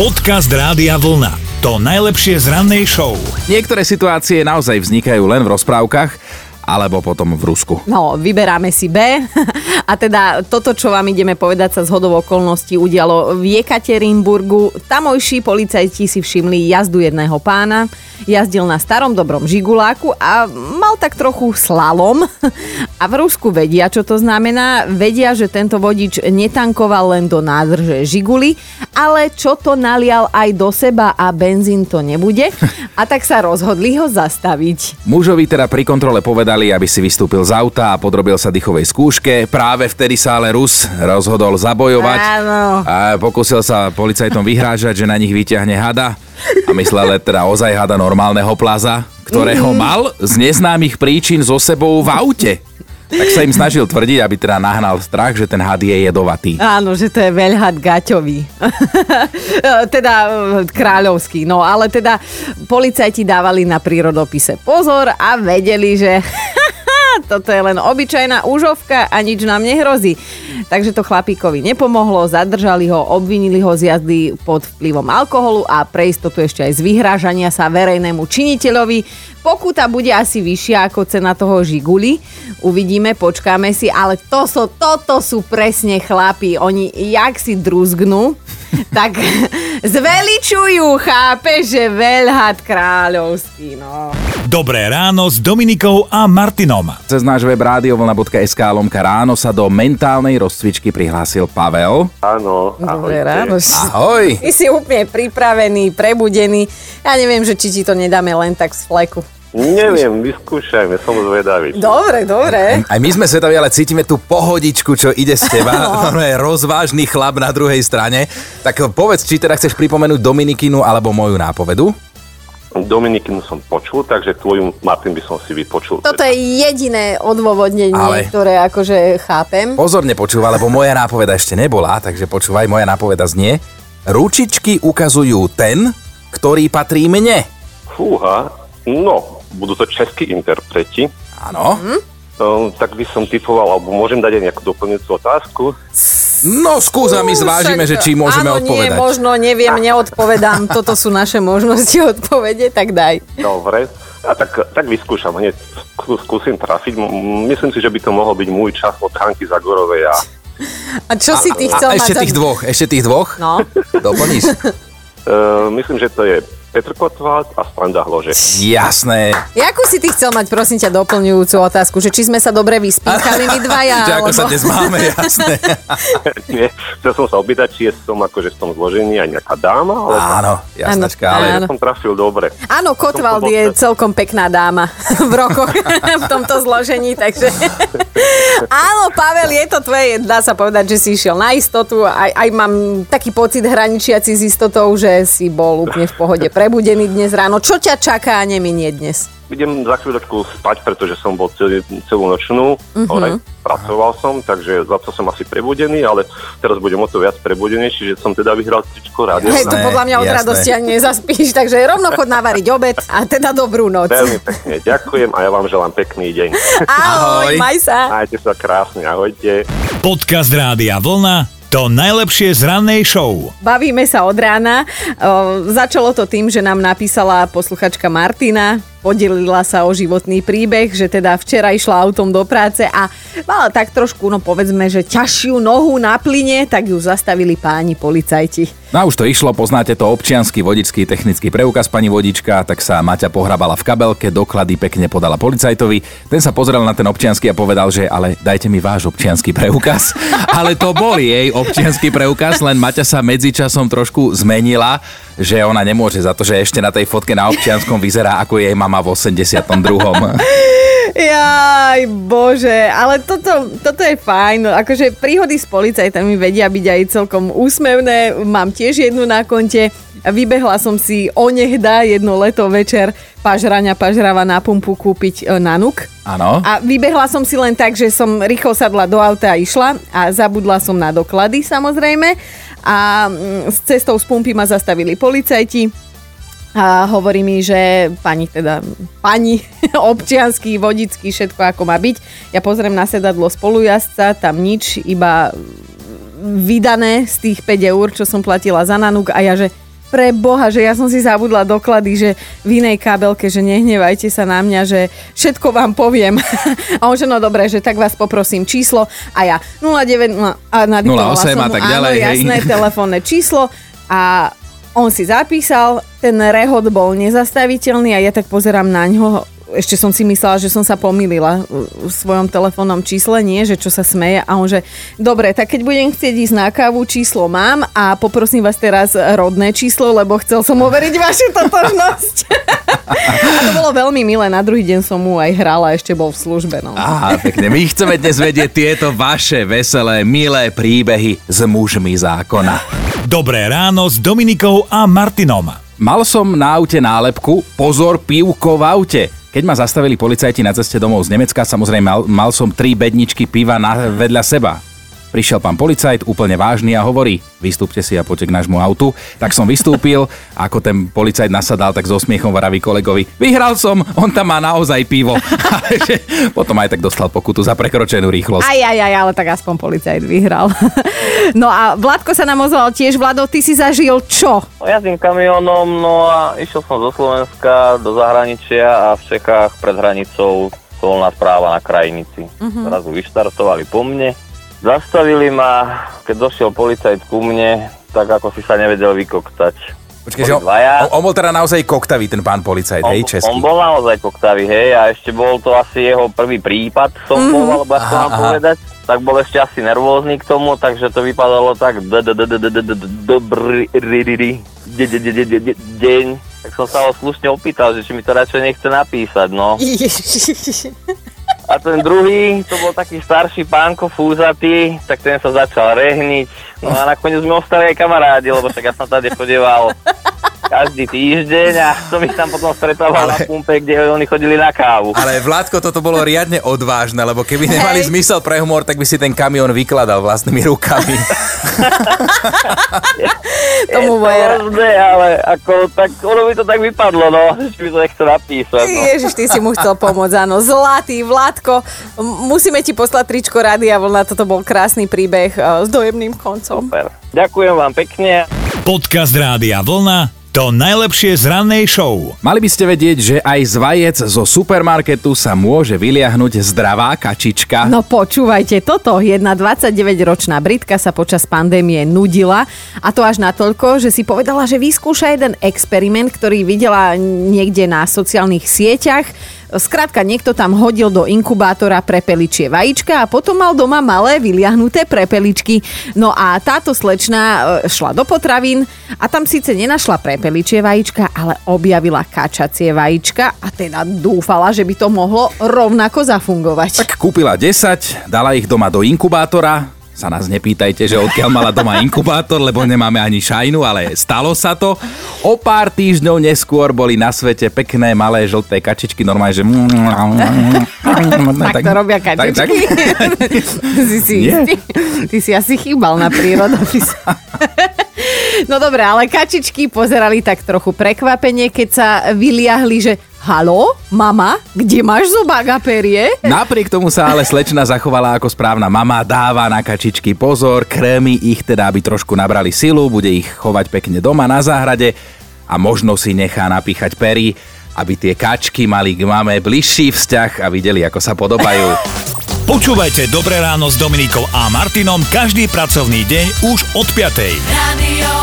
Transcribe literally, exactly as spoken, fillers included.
Podcast Rádia Vlna. To najlepšie z rannej show. Niektoré situácie naozaj vznikajú len v rozprávkach, alebo potom v Rusku. No, vyberáme si B. A teda toto, čo vám ideme povedať, sa zhodou okolností udialo v Jekaterinburgu. Tamojší policajti si všimli jazdu jedného pána. Jazdil na starom dobrom žiguláku a mal tak trochu slalom. A v Rusku vedia, čo to znamená. Vedia, že tento vodič netankoval len do nádrže žiguli, ale čo to nalial aj do seba a benzín to nebude. A tak sa rozhodli ho zastaviť. Mužovi teda pri kontrole povedali, aby si vystúpil z auta a podrobil sa dýchovej skúške. Práve vtedy sa ale Rus rozhodol zabojovať. Áno. A pokúsil sa policajtom vyhrážať, že na nich vyťahne hada. A myslel teda ozaj hada normálneho plaza, ktorého mal z neznámych príčin so sebou v aute. Tak sa im snažil tvrdiť, aby teda nahnal strach, že ten had je jedovatý. Áno, že to je veľhad gaťový. Teda kráľovský. No ale teda policajti dávali na prírodopise pozor a vedeli, že toto je len obyčajná úžovka a nič nám nehrozí. Takže to chlapíkovi nepomohlo, zadržali ho, obvinili ho z jazdy pod vplyvom alkoholu a pre istotu ešte aj z vyhrážania sa verejnému činiteľovi. Pokuta bude asi vyššia ako cena toho žiguli. Uvidíme, počkáme si, ale to so, toto sú presne chlapi. Oni jak si drúzgnú, tak zveličujú, chápe, že veľhad kráľovský, no. Dobré ráno s Dominikou a Martinom. Cez náš web rádio vlna bodka es ká lomka ráno sa do mentálnej rozcvičky prihlásil Pavel. Áno, ahojte. Dobré ráno. Ahoj. Ty si úplne pripravený, prebudený. Ja neviem, že či ti to nedáme len tak z fleku. Neviem, vyskúšajme, som zvedavý. Dobre, dobre. Aj my sme zvedaví, ale cítime tú pohodičku, čo ide z teba. Ono je rozvážny chlap na druhej strane. Tak povedz, či teda chceš pripomenúť Dominikinu alebo moju nápovedu? Dominikinu som počul, takže tvoju, Martin, by som si vypočul. Toto je jediné odôvodnenie, ale ktoré akože chápem. Pozorne počúva, lebo moja nápoveda ešte nebola, takže počúvaj, moja nápoveda znie: ručičky ukazujú ten, ktorý patrí mne. Fúha, no... Budú to českí interpreti. Áno. Hm? Um, tak by som typoval, alebo môžem dať aj nejakú doplňujúcu otázku. No, skúsa, my zvážime, že či môžeme áno, odpovedať. Áno, nie, možno, neviem, neodpovedám. Toto sú naše možnosti odpovede, tak daj. Dobre, a tak, tak vyskúšam hneď. Skúsim trafiť. Myslím si, že by to mohol byť môj čas od Hanky Zagorovej. A, a čo si ty chcel? A, a ešte tých dvoch, ešte tých dvoch? No. Doplníš? Uh, myslím, že to je Petr Kotvald a Splenda Hlož. Jasné. Jakú si ty chcel mať, prosím ťa, doplňujúcu otázku? Že či sme sa dobre vyspíchali my dvaja? Čiže ako alebo... sa dnes máme, jasné. Nie, chcel som sa opýtať, či je som akože v tom zložení aj nejaká dáma? Ale... Áno, jasnačka, ale áno. Som trafil dobre. Áno, Kotvald bol... je celkom pekná dáma v rokoch v tomto zložení, takže... Áno, Pavel, je to tvoje, dá sa povedať, že si išiel na istotu. Aj, aj mám taký pocit hraničiaci s istotou, že si bol úplne v pohode prebudený dnes ráno. Čo ťa čaká a neminie dnes? Idem za chvíľočku spať, pretože som bol celý, celú nočnú. Uh-huh. Pracoval som, takže za to som asi prebudený, ale teraz budem o to viac prebudený, čiže som teda vyhral tričko rádio. Hej, to podľa mňa od jasné. radosti ani nezaspíš, takže rovno chod navariť obed a teda dobrú noc. Veľmi pekne, ďakujem a ja vám želám pekný deň. Ahoj, ahoj. Maj sa. Majte sa krásne, ahojte. Podcast Rádia Vlna. To najlepšie z rannej show. Bavíme sa od rána. O, začalo to tým, že nám napísala posluchačka Martina. Podelila sa o životný príbeh, že teda včera išla autom do práce a mala tak trošku, no povedzme, že ťažšiu nohu na plyne, tak ju zastavili páni policajti. No a už to išlo, poznáte to, občiansky vodičský technický preukaz pani vodička, tak sa Maťa pohrabala v kabelke, doklady pekne podala policajtovi. Ten sa pozrel na ten občiansky a povedal, že ale dajte mi váš občiansky preukaz. Ale to bol jej občiansky preukaz, len Maťa sa medzičasom trošku zmenila, že ona nemôže za to, že ešte na tej fotke na občianskom vyzerá ako jej mama v osemdesiatom druhom Jaj, bože, ale toto, toto je fajn. Akože príhody s policajtami vedia byť aj celkom úsmevné. Mám tiež jednu na konte. Vybehla som si onehda jedno leto večer pažraňa pažrava na pumpu kúpiť nanuk. Áno. A vybehla som si len tak, že som rýchlo sadla do auta a išla a zabudla som na doklady, samozrejme. A s cestou z pumpy ma zastavili policajti. A hovorí mi, že pani teda, pani, občiansky, vodický, všetko ako má byť. Ja pozriem na sedadlo spolujazdca, tam nič, iba vydané z tých päť eur, čo som platila za nanuk a ja, že pre Boha, že ja som si zabudla doklady, že v inej kábelke, že nehnevajte sa na mňa, že všetko vám poviem. A on, že no dobre, že tak vás poprosím číslo a ja nula deväť nula osem a tak ďalej. Áno, jasné, telefónne číslo a on si zapísal, ten rehod bol nezastaviteľný a ja tak pozerám na ňoho. Ešte som si myslela, že som sa pomýlila v svojom telefónnom čísle, nie, že čo sa smeje. A on že, dobre, tak keď budem chcieť ísť na kávu, číslo mám a poprosím vás teraz rodné číslo, lebo chcel som overiť vašu totožnosť. A to bolo veľmi milé. Na druhý deň som mu aj hrala, ešte bol v službe. No. Aha, pekne. My chceme dnes vedieť tieto vaše veselé, milé príbehy s mužmi zákona. Dobré ráno s Dominikou a Martinom. Mal som na aute nálepku Pozor, pivko v aute. Keď ma zastavili policajti na ceste domov z Nemecka, samozrejme mal, mal som tri bedničky piva na, vedľa seba. Prišiel pán policajt, úplne vážny a hovorí, vystúpte si a poďte k nášmu autu. Tak som vystúpil, ako ten policajt nasadal, tak so smiechom vraví kolegovi, vyhral som, on tam má naozaj pivo. Potom aj tak dostal pokutu za prekročenú rýchlosť. Aj, aj, aj, ale tak aspoň policajt vyhral. No a Vladko sa nám ozval tiež. Vlado, ty si zažil čo? Jazdím kamionom, no a išiel som zo Slovenska do zahraničia a v Čechách pred hranicou colná správa na krajnici. Uh-huh. Zrazu vyštartovali po mne. Zastavili ma, keď došiel policajt ku mne, tak ako si sa nevedel vykoktať. Počkej, že on, on, on bol teda naozaj koktavý, ten pán policajt, on, hej, český. On bol naozaj koktavý, hej, a ešte bol to asi jeho prvý prípad, som mm-hmm. bol, alebo ja som mám povedať, tak bol ešte asi nervózny k tomu, takže to vypadalo tak dobrý deň. Tak som sa ho slušne opýtal, že či mi to radšej nechce napísať, no. A ten druhý, to bol taký starší pánko fúzatý, tak ten sa začal rehniť. No a nakoniec sme ostali aj kamarádi, lebo však ja som tady chodieval každý týždeň a som ich tam potom stretával ale... na pumpe, kde oni chodili na kávu. Ale Vládko, toto bolo riadne odvážne, lebo keby nemali hey. zmysel pre humor, tak by si ten kamión vykladal vlastnými rukami. Je to možné, ale ako, tak, ono by to tak vypadlo, no, že by to nechcel napísať. No. Ježiš, ty si mu chcel pomôcť, áno. Zlatý Vládko, musíme ti poslať tričko Rádia Vlna, toto bol krásny príbeh s dojemným koncom. Super. Ďakujem vám pekne. Podcast Rádia Vlna, to najlepšie z rannej show. Mali by ste vedieť, že aj z vajec zo supermarketu sa môže vyliahnuť zdravá kačička. No počúvajte toto. Jedna dvadsaťdeväťročná Britka sa počas pandémie nudila a to až natoľko, že si povedala, že vyskúša jeden experiment, ktorý videla niekde na sociálnych sieťach. Skrátka, niekto tam hodil do inkubátora prepeličie vajíčka a potom mal doma malé vyliahnuté prepeličky. No a táto slečna šla do potravín a tam síce nenašla prepeličie vajíčka, ale objavila kačacie vajíčka a teda dúfala, že by to mohlo rovnako zafungovať. Tak kúpila desať, dala ich doma do inkubátora. Sa nás nepýtajte, že odkiaľ mala doma inkubátor, lebo nemáme ani šajnu, ale stalo sa to. O pár týždňov neskôr boli na svete pekné malé žlté kačičky, normálne, že... Tak to robia kačičky. Tak, tak. Ty, si, ty, ty si asi chýbal na prírodopise. No dobré, ale kačičky pozerali tak trochu prekvapenie, keď sa vyliahli, že... Haló, mama, kde máš zobák a perie? Napriek tomu sa ale slečna zachovala ako správna mama, dáva na kačičky pozor, krémi ich teda, aby trošku nabrali silu, bude ich chovať pekne doma na záhrade a možno si nechá napíchať pery, aby tie kačky mali k mame bližší vzťah a videli, ako sa podobajú. Počúvajte Dobré ráno s Dominikou a Martinom každý pracovný deň už od piatej. Radio